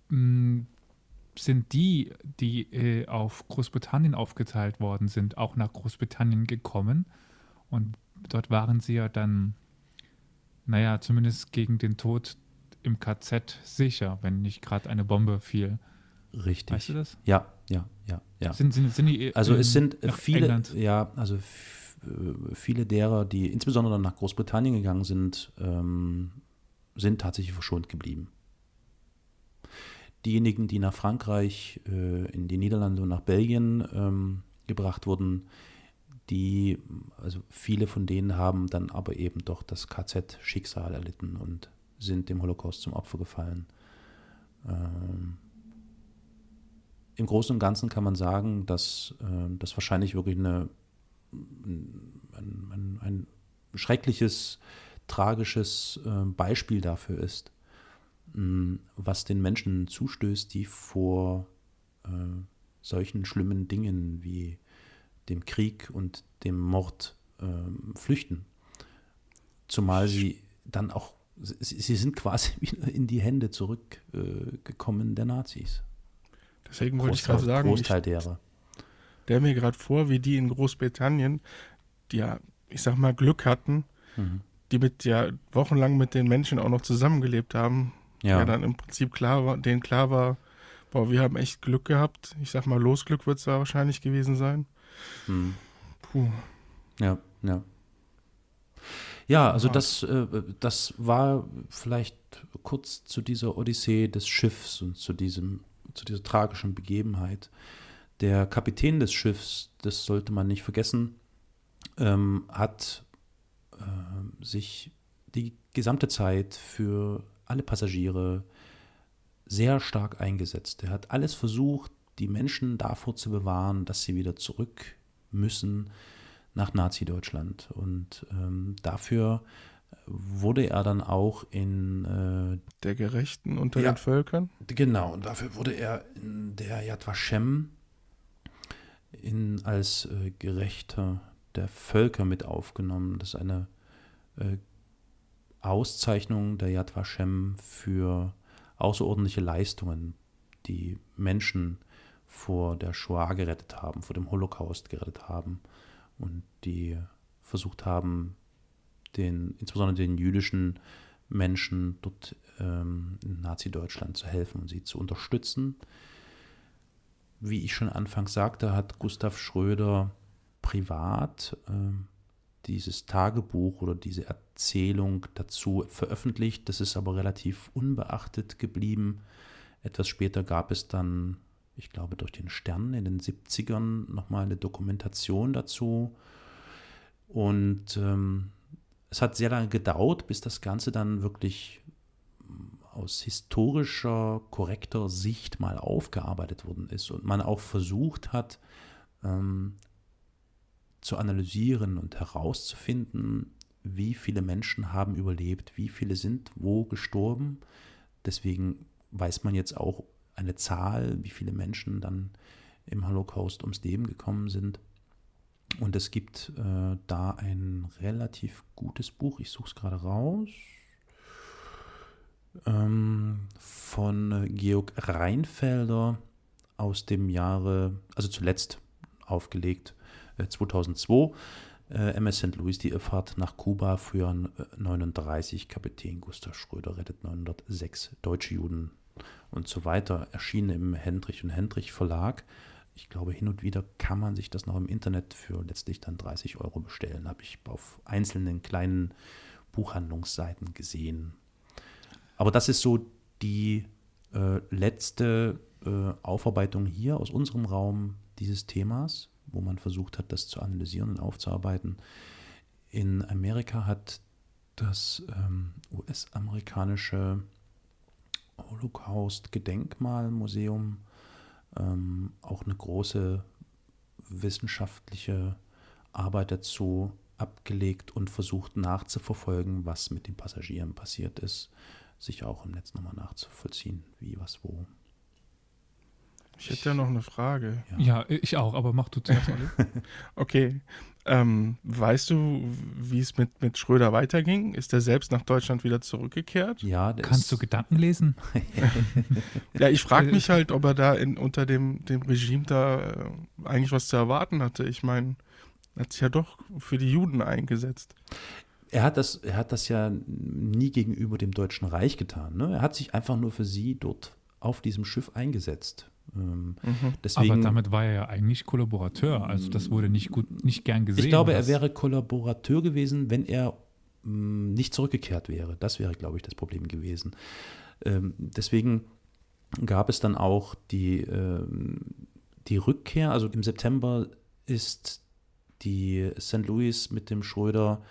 Sind die, die auf Großbritannien aufgeteilt worden sind, auch nach Großbritannien gekommen? Und dort waren sie ja dann, naja, zumindest gegen den Tod im KZ sicher, wenn nicht gerade eine Bombe fiel. Richtig. Weißt du das? Ja, ja, ja, ja. Sind die also es sind viele, England? Ja, also viele derer, die insbesondere nach Großbritannien gegangen sind, sind tatsächlich verschont geblieben. Diejenigen, die nach Frankreich, in die Niederlande und nach Belgien gebracht wurden, die, also viele von denen haben dann aber eben doch das KZ-Schicksal erlitten und sind dem Holocaust zum Opfer gefallen. Im Großen und Ganzen kann man sagen, dass das wahrscheinlich wirklich ein schreckliches, tragisches Beispiel dafür ist, was den Menschen zustößt, die vor solchen schlimmen Dingen wie dem Krieg und dem Mord flüchten. Zumal sie dann auch, sie sind quasi wieder in die Hände zurückgekommen der Nazis. Deswegen wollte ich gerade sagen, Großteil derer. Der mir gerade vor, wie die in Großbritannien, die ja, ich sag mal, Glück hatten, die wochenlang mit den Menschen auch noch zusammengelebt haben, ja dann im Prinzip klar war, boah, wir haben echt Glück gehabt. Ich sag mal, Losglück wird es da wahrscheinlich gewesen sein. Puh. Ja, ja. Ja, also das war vielleicht kurz zu dieser Odyssee des Schiffs und zu dieser tragischen Begebenheit. Der Kapitän des Schiffs, das sollte man nicht vergessen, hat sich die gesamte Zeit für alle Passagiere sehr stark eingesetzt. Er hat alles versucht, die Menschen davor zu bewahren, dass sie wieder zurück müssen nach Nazi-Deutschland. Und dafür wurde er dann auch in der Gerechten unter den Völkern? Genau, und dafür wurde er in der Yad Vashem als Gerechter der Völker mit aufgenommen. Das ist eine Auszeichnung der Yad Vashem für außerordentliche Leistungen, die Menschen vor der Shoah gerettet haben, vor dem Holocaust gerettet haben und die versucht haben, insbesondere den jüdischen Menschen dort in Nazi-Deutschland zu helfen und sie zu unterstützen. Wie ich schon anfangs sagte, hat Gustav Schröder privat dieses Tagebuch oder diese Erzählung dazu veröffentlicht. Das ist aber relativ unbeachtet geblieben. Etwas später gab es dann, ich glaube, durch den Stern in den 70ern nochmal eine Dokumentation dazu. Und es hat sehr lange gedauert, bis das Ganze dann wirklich aus historischer, korrekter Sicht mal aufgearbeitet worden ist und man auch versucht hat, zu analysieren und herauszufinden, wie viele Menschen haben überlebt, wie viele sind wo gestorben. Deswegen weiß man jetzt auch eine Zahl, wie viele Menschen dann im Holocaust ums Leben gekommen sind. Und es gibt da ein relativ gutes Buch, ich suche es gerade raus, von Georg Reinfelder aus dem Jahre, also zuletzt aufgelegt, 2002, MS St. Louis, die Fahrt nach Kuba für 39, Kapitän Gustav Schröder rettet 906 deutsche Juden und so weiter, erschien im Hendrich & Hendrich Verlag. Ich glaube, hin und wieder kann man sich das noch im Internet für letztlich dann 30 € bestellen, habe ich auf einzelnen kleinen Buchhandlungsseiten gesehen. Aber das ist so die letzte Aufarbeitung hier aus unserem Raum dieses Themas, wo man versucht hat, das zu analysieren und aufzuarbeiten. In Amerika hat das US-amerikanische Holocaust-Gedenkmalmuseum auch eine große wissenschaftliche Arbeit dazu abgelegt und versucht nachzuverfolgen, was mit den Passagieren passiert ist, sich auch im Netz nochmal nachzuvollziehen, wie, was, wo. Ich hätte ja noch eine Frage. Ja, ich auch, aber mach du zuerst mal. Okay. Weißt du, wie es mit Schröder weiterging? Ist er selbst nach Deutschland wieder zurückgekehrt? Ja. Kannst du Gedanken lesen? Ja, ich frage mich halt, ob er da unter dem Regime da eigentlich was zu erwarten hatte. Ich meine, er hat sich ja doch für die Juden eingesetzt. Er hat das ja nie gegenüber dem Deutschen Reich getan. Ne? Er hat sich einfach nur für sie dort auf diesem Schiff eingesetzt. Deswegen, aber damit war er ja eigentlich Kollaborateur. Also das wurde nicht gern gesehen. Ich glaube, er wäre Kollaborateur gewesen, wenn er nicht zurückgekehrt wäre. Das wäre, glaube ich, das Problem gewesen. Deswegen gab es dann auch die Rückkehr. Also im September ist die St. Louis mit dem Schröder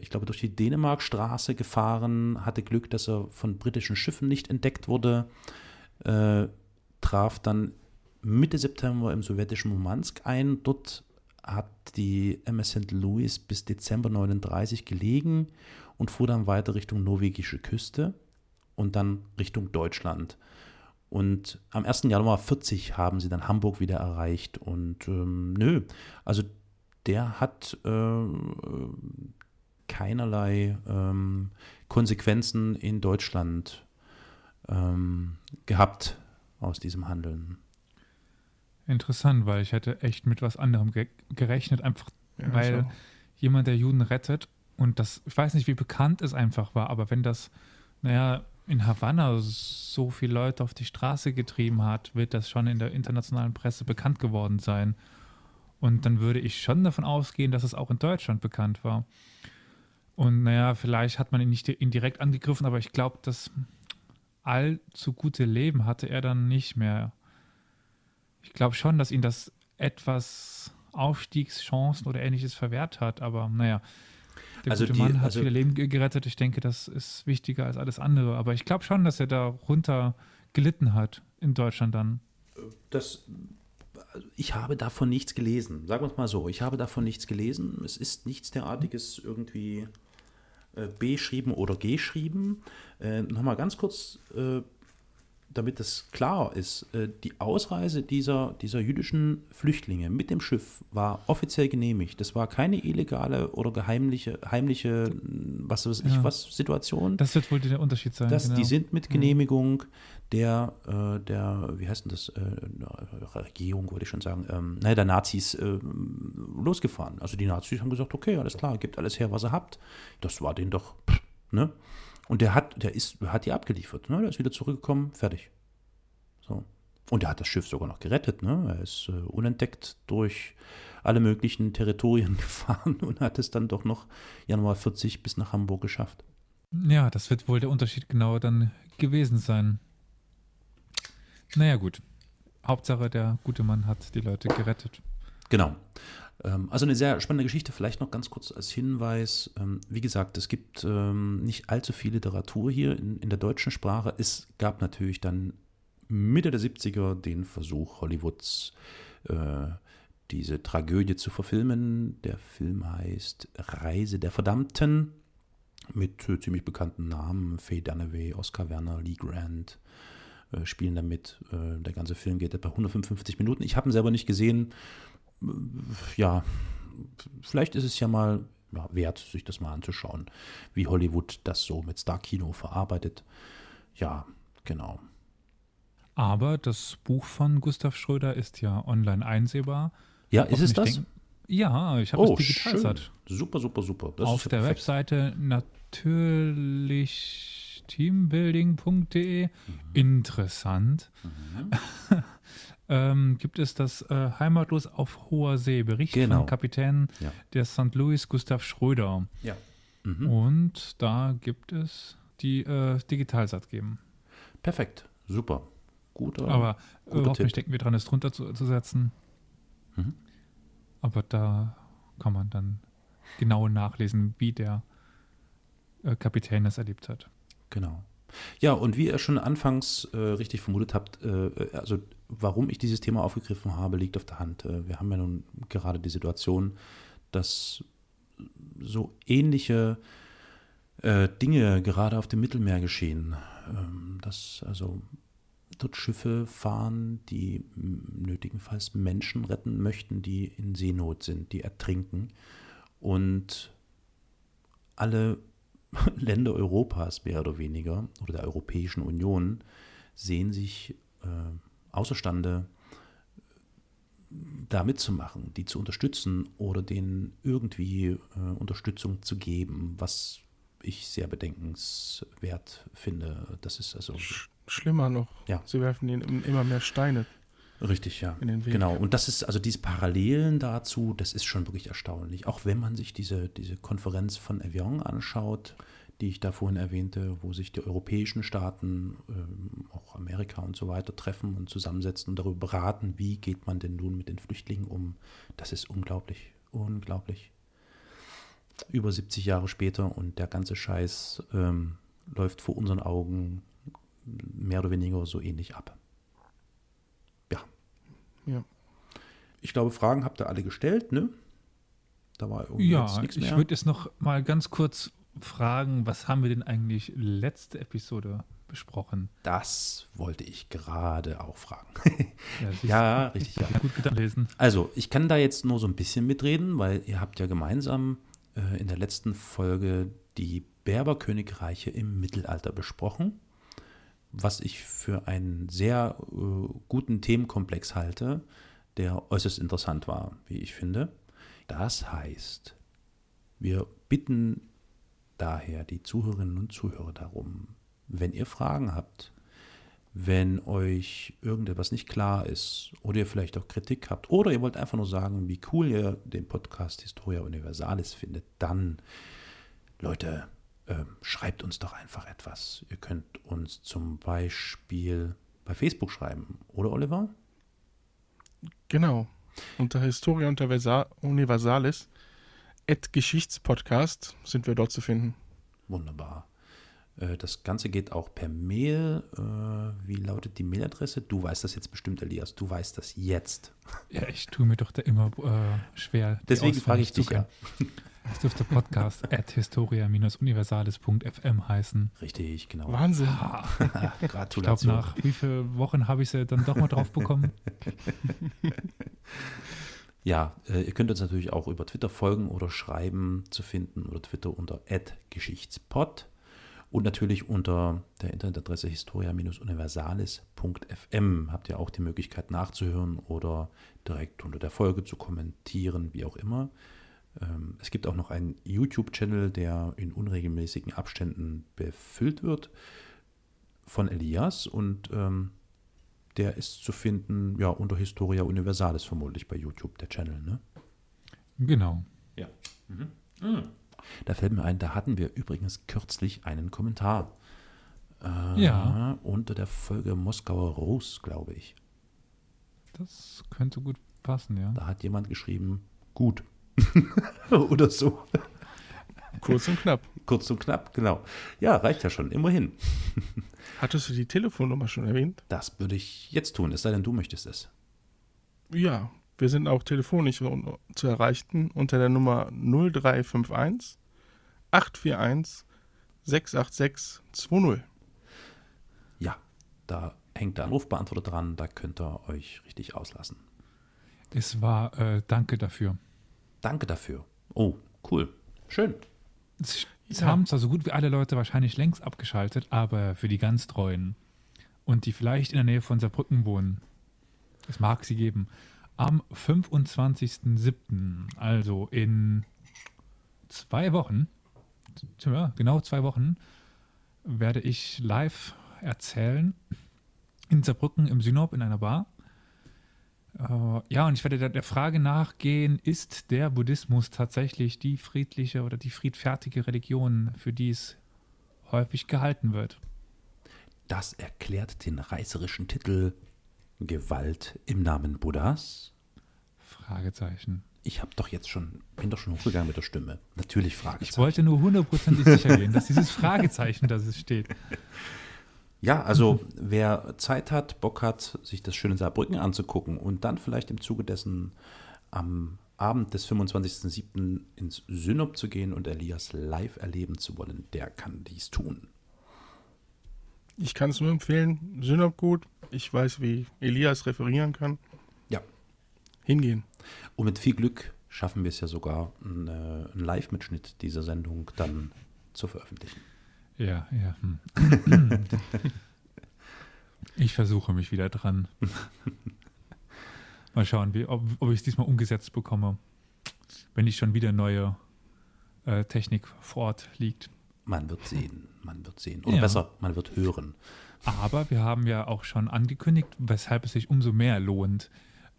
ich glaube, durch die Dänemarkstraße gefahren, hatte Glück, dass er von britischen Schiffen nicht entdeckt wurde, traf dann Mitte September im sowjetischen Murmansk ein. Dort hat die MS St. Louis bis Dezember 1939 gelegen und fuhr dann weiter Richtung norwegische Küste und dann Richtung Deutschland. Und am 1. Januar 1940 haben sie dann Hamburg wieder erreicht und also der hat keinerlei Konsequenzen in Deutschland gehabt aus diesem Handeln. Interessant, weil ich hätte echt mit was anderem gerechnet, einfach ja, weil jemand, der Juden rettet und das, ich weiß nicht, wie bekannt es einfach war, aber wenn das, in Havanna so viele Leute auf die Straße getrieben hat, wird das schon in der internationalen Presse bekannt geworden sein. Und dann würde ich schon davon ausgehen, dass es auch in Deutschland bekannt war. Und naja, vielleicht hat man ihn nicht indirekt angegriffen, aber ich glaube, das allzu gute Leben hatte er dann nicht mehr. Ich glaube schon, dass ihn das etwas Aufstiegschancen oder Ähnliches verwehrt hat, aber naja. Der also gute Mann hat viele Leben gerettet. Ich denke, das ist wichtiger als alles andere. Aber ich glaube schon, dass er darunter gelitten hat in Deutschland dann. Ich habe davon nichts gelesen. Sagen wir es mal so. Ich habe davon nichts gelesen. Es ist nichts derartiges irgendwie beschrieben oder geschrieben. Nochmal ganz kurz, damit das klar ist. Die Ausreise dieser jüdischen Flüchtlinge mit dem Schiff war offiziell genehmigt. Das war keine illegale oder heimliche was weiß ich was Situation. Das wird wohl der Unterschied sein. Die sind mit Genehmigung der wie heißt denn das, Regierung, würde ich schon sagen, der Nazis losgefahren. Also die Nazis haben gesagt, okay, alles klar, gebt alles her, was ihr habt. Das war denen doch, ne? Und der hat die abgeliefert, ne? Der ist wieder zurückgekommen, fertig. So. Und der hat das Schiff sogar noch gerettet, ne? Er ist unentdeckt durch alle möglichen Territorien gefahren und hat es dann doch noch Januar 40 bis nach Hamburg geschafft. Ja, das wird wohl der Unterschied genau dann gewesen sein. Naja, gut. Hauptsache, der gute Mann hat die Leute gerettet. Genau. Also eine sehr spannende Geschichte, vielleicht noch ganz kurz als Hinweis. Wie gesagt, es gibt nicht allzu viel Literatur hier in der deutschen Sprache. Es gab natürlich dann Mitte der 70er den Versuch Hollywoods, diese Tragödie zu verfilmen. Der Film heißt Reise der Verdammten mit ziemlich bekannten Namen. Faye Dunaway, Oscar Werner, Lee Grant spielen damit. Der ganze Film geht etwa 155 Minuten. Ich habe ihn selber nicht gesehen. Ja, vielleicht ist es ja mal wert, sich das mal anzuschauen, wie Hollywood das so mit Star-Kino verarbeitet. Ja, genau. Aber das Buch von Gustav Schröder ist ja online einsehbar. Ja, ist es das? Ja, ich habe es digitalisiert. Super, super, super. Das auf der perfekt. Webseite natürlichteambuilding.de. Interessant. Gibt es das Heimatlos auf hoher See, Bericht von Kapitän der St. Louis, Gustav Schröder. Ja. Und da gibt es die Digitalsat geben. Perfekt, super. Gut. Aber hoffentlich denken wir dran, es drunter zu setzen. Aber da kann man dann genau nachlesen, wie der Kapitän das erlebt hat. Genau. Ja, und wie ihr schon anfangs richtig vermutet habt, also warum ich dieses Thema aufgegriffen habe, liegt auf der Hand. Wir haben ja nun gerade die Situation, dass so ähnliche Dinge gerade auf dem Mittelmeer geschehen. Dass also dort Schiffe fahren, die nötigenfalls Menschen retten möchten, die in Seenot sind, die ertrinken. Und alle Länder Europas mehr oder weniger oder der Europäischen Union sehen sich außerstande, da mitzumachen, die zu unterstützen oder denen irgendwie Unterstützung zu geben, was ich sehr bedenkenswert finde. Das ist also schlimmer noch. Ja. Sie werfen ihnen immer mehr Steine. Richtig, ja. In den Weg. Genau. Und das ist also diese Parallelen dazu, das ist schon wirklich erstaunlich. Auch wenn man sich diese Konferenz von Evian anschaut, die ich da vorhin erwähnte, wo sich die europäischen Staaten, auch Amerika und so weiter, treffen und zusammensetzen und darüber beraten, wie geht man denn nun mit den Flüchtlingen um. Das ist unglaublich, unglaublich. Über 70 Jahre später und der ganze Scheiß läuft vor unseren Augen mehr oder weniger so ähnlich ab. Ja. Ja. Ich glaube, Fragen habt ihr alle gestellt, ne? Da war irgendwie jetzt nichts mehr. Ich würde jetzt noch mal ganz kurz fragen, was haben wir denn eigentlich letzte Episode besprochen? Das wollte ich gerade auch fragen. Ja, richtig. Ja. Gut gelesen. Also, ich kann da jetzt nur so ein bisschen mitreden, weil ihr habt ja gemeinsam in der letzten Folge die Berberkönigreiche im Mittelalter besprochen, was ich für einen sehr guten Themenkomplex halte, der äußerst interessant war, wie ich finde. Das heißt, wir bitten daher die Zuhörerinnen und Zuhörer darum, wenn ihr Fragen habt, wenn euch irgendetwas nicht klar ist oder ihr vielleicht auch Kritik habt oder ihr wollt einfach nur sagen, wie cool ihr den Podcast Historia Universalis findet, dann, Leute, schreibt uns doch einfach etwas. Ihr könnt uns zum Beispiel bei Facebook schreiben, oder Oliver? Genau, unter Historia Universalis @Geschichtspodcast sind wir dort zu finden. Wunderbar. Das Ganze geht auch per Mail. Wie lautet die Mailadresse? Du weißt das jetzt bestimmt, Elias. Du weißt das jetzt. Ja, ich tue mir doch da immer schwer. Deswegen frage ich dich ja. Das dürfte Podcast @historia-universalis.fm heißen. Richtig, genau. Wahnsinn. Gratulation. Ich glaube, nach wie vielen Wochen habe ich sie dann doch mal drauf bekommen? Ja, ihr könnt uns natürlich auch über Twitter folgen oder schreiben, zu finden oder Twitter unter @geschichtspod. Und natürlich unter der Internetadresse historia-universalis.fm habt ihr auch die Möglichkeit nachzuhören oder direkt unter der Folge zu kommentieren, wie auch immer. Es gibt auch noch einen YouTube-Channel, der in unregelmäßigen Abständen befüllt wird von Elias. Und der ist zu finden, ja, unter Historia Universalis vermutlich bei YouTube, der Channel, ne? Genau. Ja. Mhm. Mhm. Da fällt mir ein, da hatten wir übrigens kürzlich einen Kommentar. Ja. Unter der Folge Moskauer Russ, glaube ich. Das könnte gut passen, ja. Da hat jemand geschrieben, gut. Oder so. Kurz und knapp. Kurz und knapp, genau. Ja, reicht ja schon, immerhin. Hattest du die Telefonnummer schon erwähnt? Das würde ich jetzt tun, es sei denn, du möchtest es. Ja. Wir sind auch telefonisch zu erreichen unter der Nummer 0351 841 686 20. Ja, da hängt der Anrufbeantworter dran, da könnt ihr euch richtig auslassen. Das war danke dafür. Danke dafür. Oh, cool. Schön. Es haben zwar so gut wie alle Leute wahrscheinlich längst abgeschaltet, aber für die ganz Treuen und die vielleicht in der Nähe von Saarbrücken wohnen, es mag sie geben. Am 25.07., also in 2 Wochen, genau 2 Wochen, werde ich live erzählen in Saarbrücken im Synop in einer Bar. Ja, und ich werde der Frage nachgehen, ist der Buddhismus tatsächlich die friedliche oder die friedfertige Religion, für die es häufig gehalten wird? Das erklärt den reißerischen Titel Gewalt im Namen Buddhas? Fragezeichen. Ich habe doch jetzt schon, bin doch schon hochgegangen mit der Stimme. Natürlich Fragezeichen. Ich wollte nur 100% sicher gehen, dass dieses Fragezeichen, dass es steht. Ja, also wer Zeit hat, Bock hat, sich das schöne Saarbrücken anzugucken und dann vielleicht im Zuge dessen am Abend des 25.07. ins Synop zu gehen und Elias live erleben zu wollen, der kann dies tun. Ich kann es nur empfehlen, Synop gut. Ich weiß, wie Elias referieren kann. Ja. Hingehen. Und mit viel Glück schaffen wir es ja sogar, einen Live-Mitschnitt dieser Sendung dann zu veröffentlichen. Ja, ja. Ich versuche mich wieder dran. Mal schauen, ob ich es diesmal umgesetzt bekomme, wenn nicht schon wieder neue Technik vor Ort liegt. Man wird sehen, man wird sehen. Oder besser, man wird hören. Aber wir haben ja auch schon angekündigt, weshalb es sich umso mehr lohnt,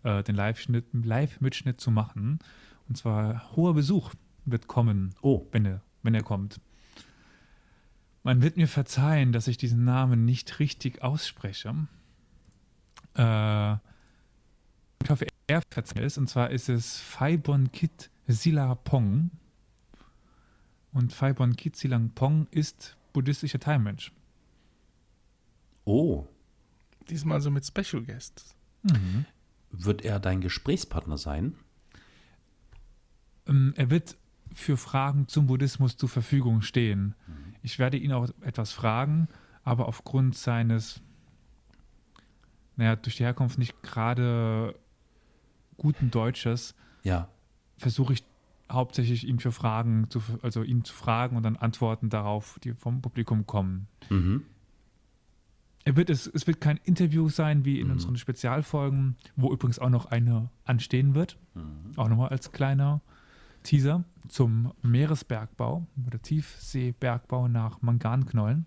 den Live-Mitschnitt zu machen. Und zwar hoher Besuch wird kommen, wenn er kommt. Man wird mir verzeihen, dass ich diesen Namen nicht richtig ausspreche. Ich hoffe, er verzeiht es. Und zwar ist es Fai Bon Kit Sila Pong. Und Fai Bon Kit Sila Pong ist buddhistischer Thai-Mensch. Oh. Diesmal also mit Special Guests. Mhm. Wird er dein Gesprächspartner sein? Er wird für Fragen zum Buddhismus zur Verfügung stehen. Mhm. Ich werde ihn auch etwas fragen, aber aufgrund seines, durch die Herkunft nicht gerade guten Deutsches, versuche ich hauptsächlich ihn zu fragen und dann Antworten darauf, die vom Publikum kommen. Mhm. Es wird kein Interview sein, wie in unseren Spezialfolgen, wo übrigens auch noch eine anstehen wird. Mhm. Auch nochmal als kleiner Teaser zum Meeresbergbau oder Tiefseebergbau nach Manganknollen.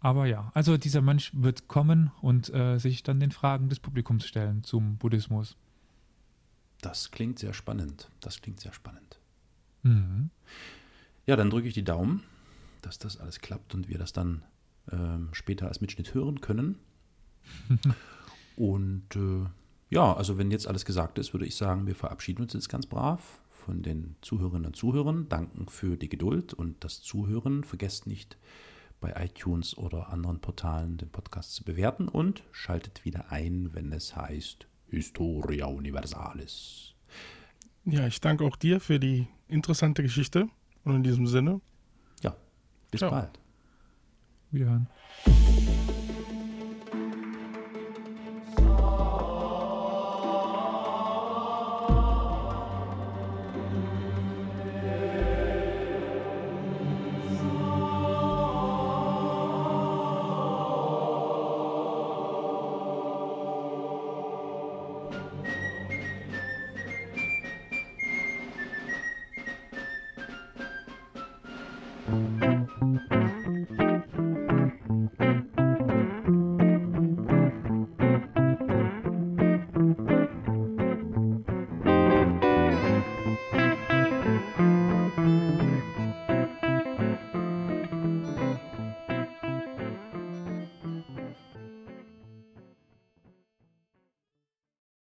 Aber ja, also dieser Mensch wird kommen und sich dann den Fragen des Publikums stellen zum Buddhismus. Das klingt sehr spannend. Das klingt sehr spannend. Mhm. Ja, dann drücke ich die Daumen, dass das alles klappt und wir das dann später als Mitschnitt hören können. Und ja, also wenn jetzt alles gesagt ist, würde ich sagen, wir verabschieden uns jetzt ganz brav von den Zuhörerinnen und Zuhörern. Danken für die Geduld und das Zuhören. Vergesst nicht, bei iTunes oder anderen Portalen den Podcast zu bewerten und schaltet wieder ein, wenn es heißt Historia Universalis. Ja, ich danke auch dir für die interessante Geschichte und in diesem Sinne. Ja, bis bald. Wiederhören. Thank you.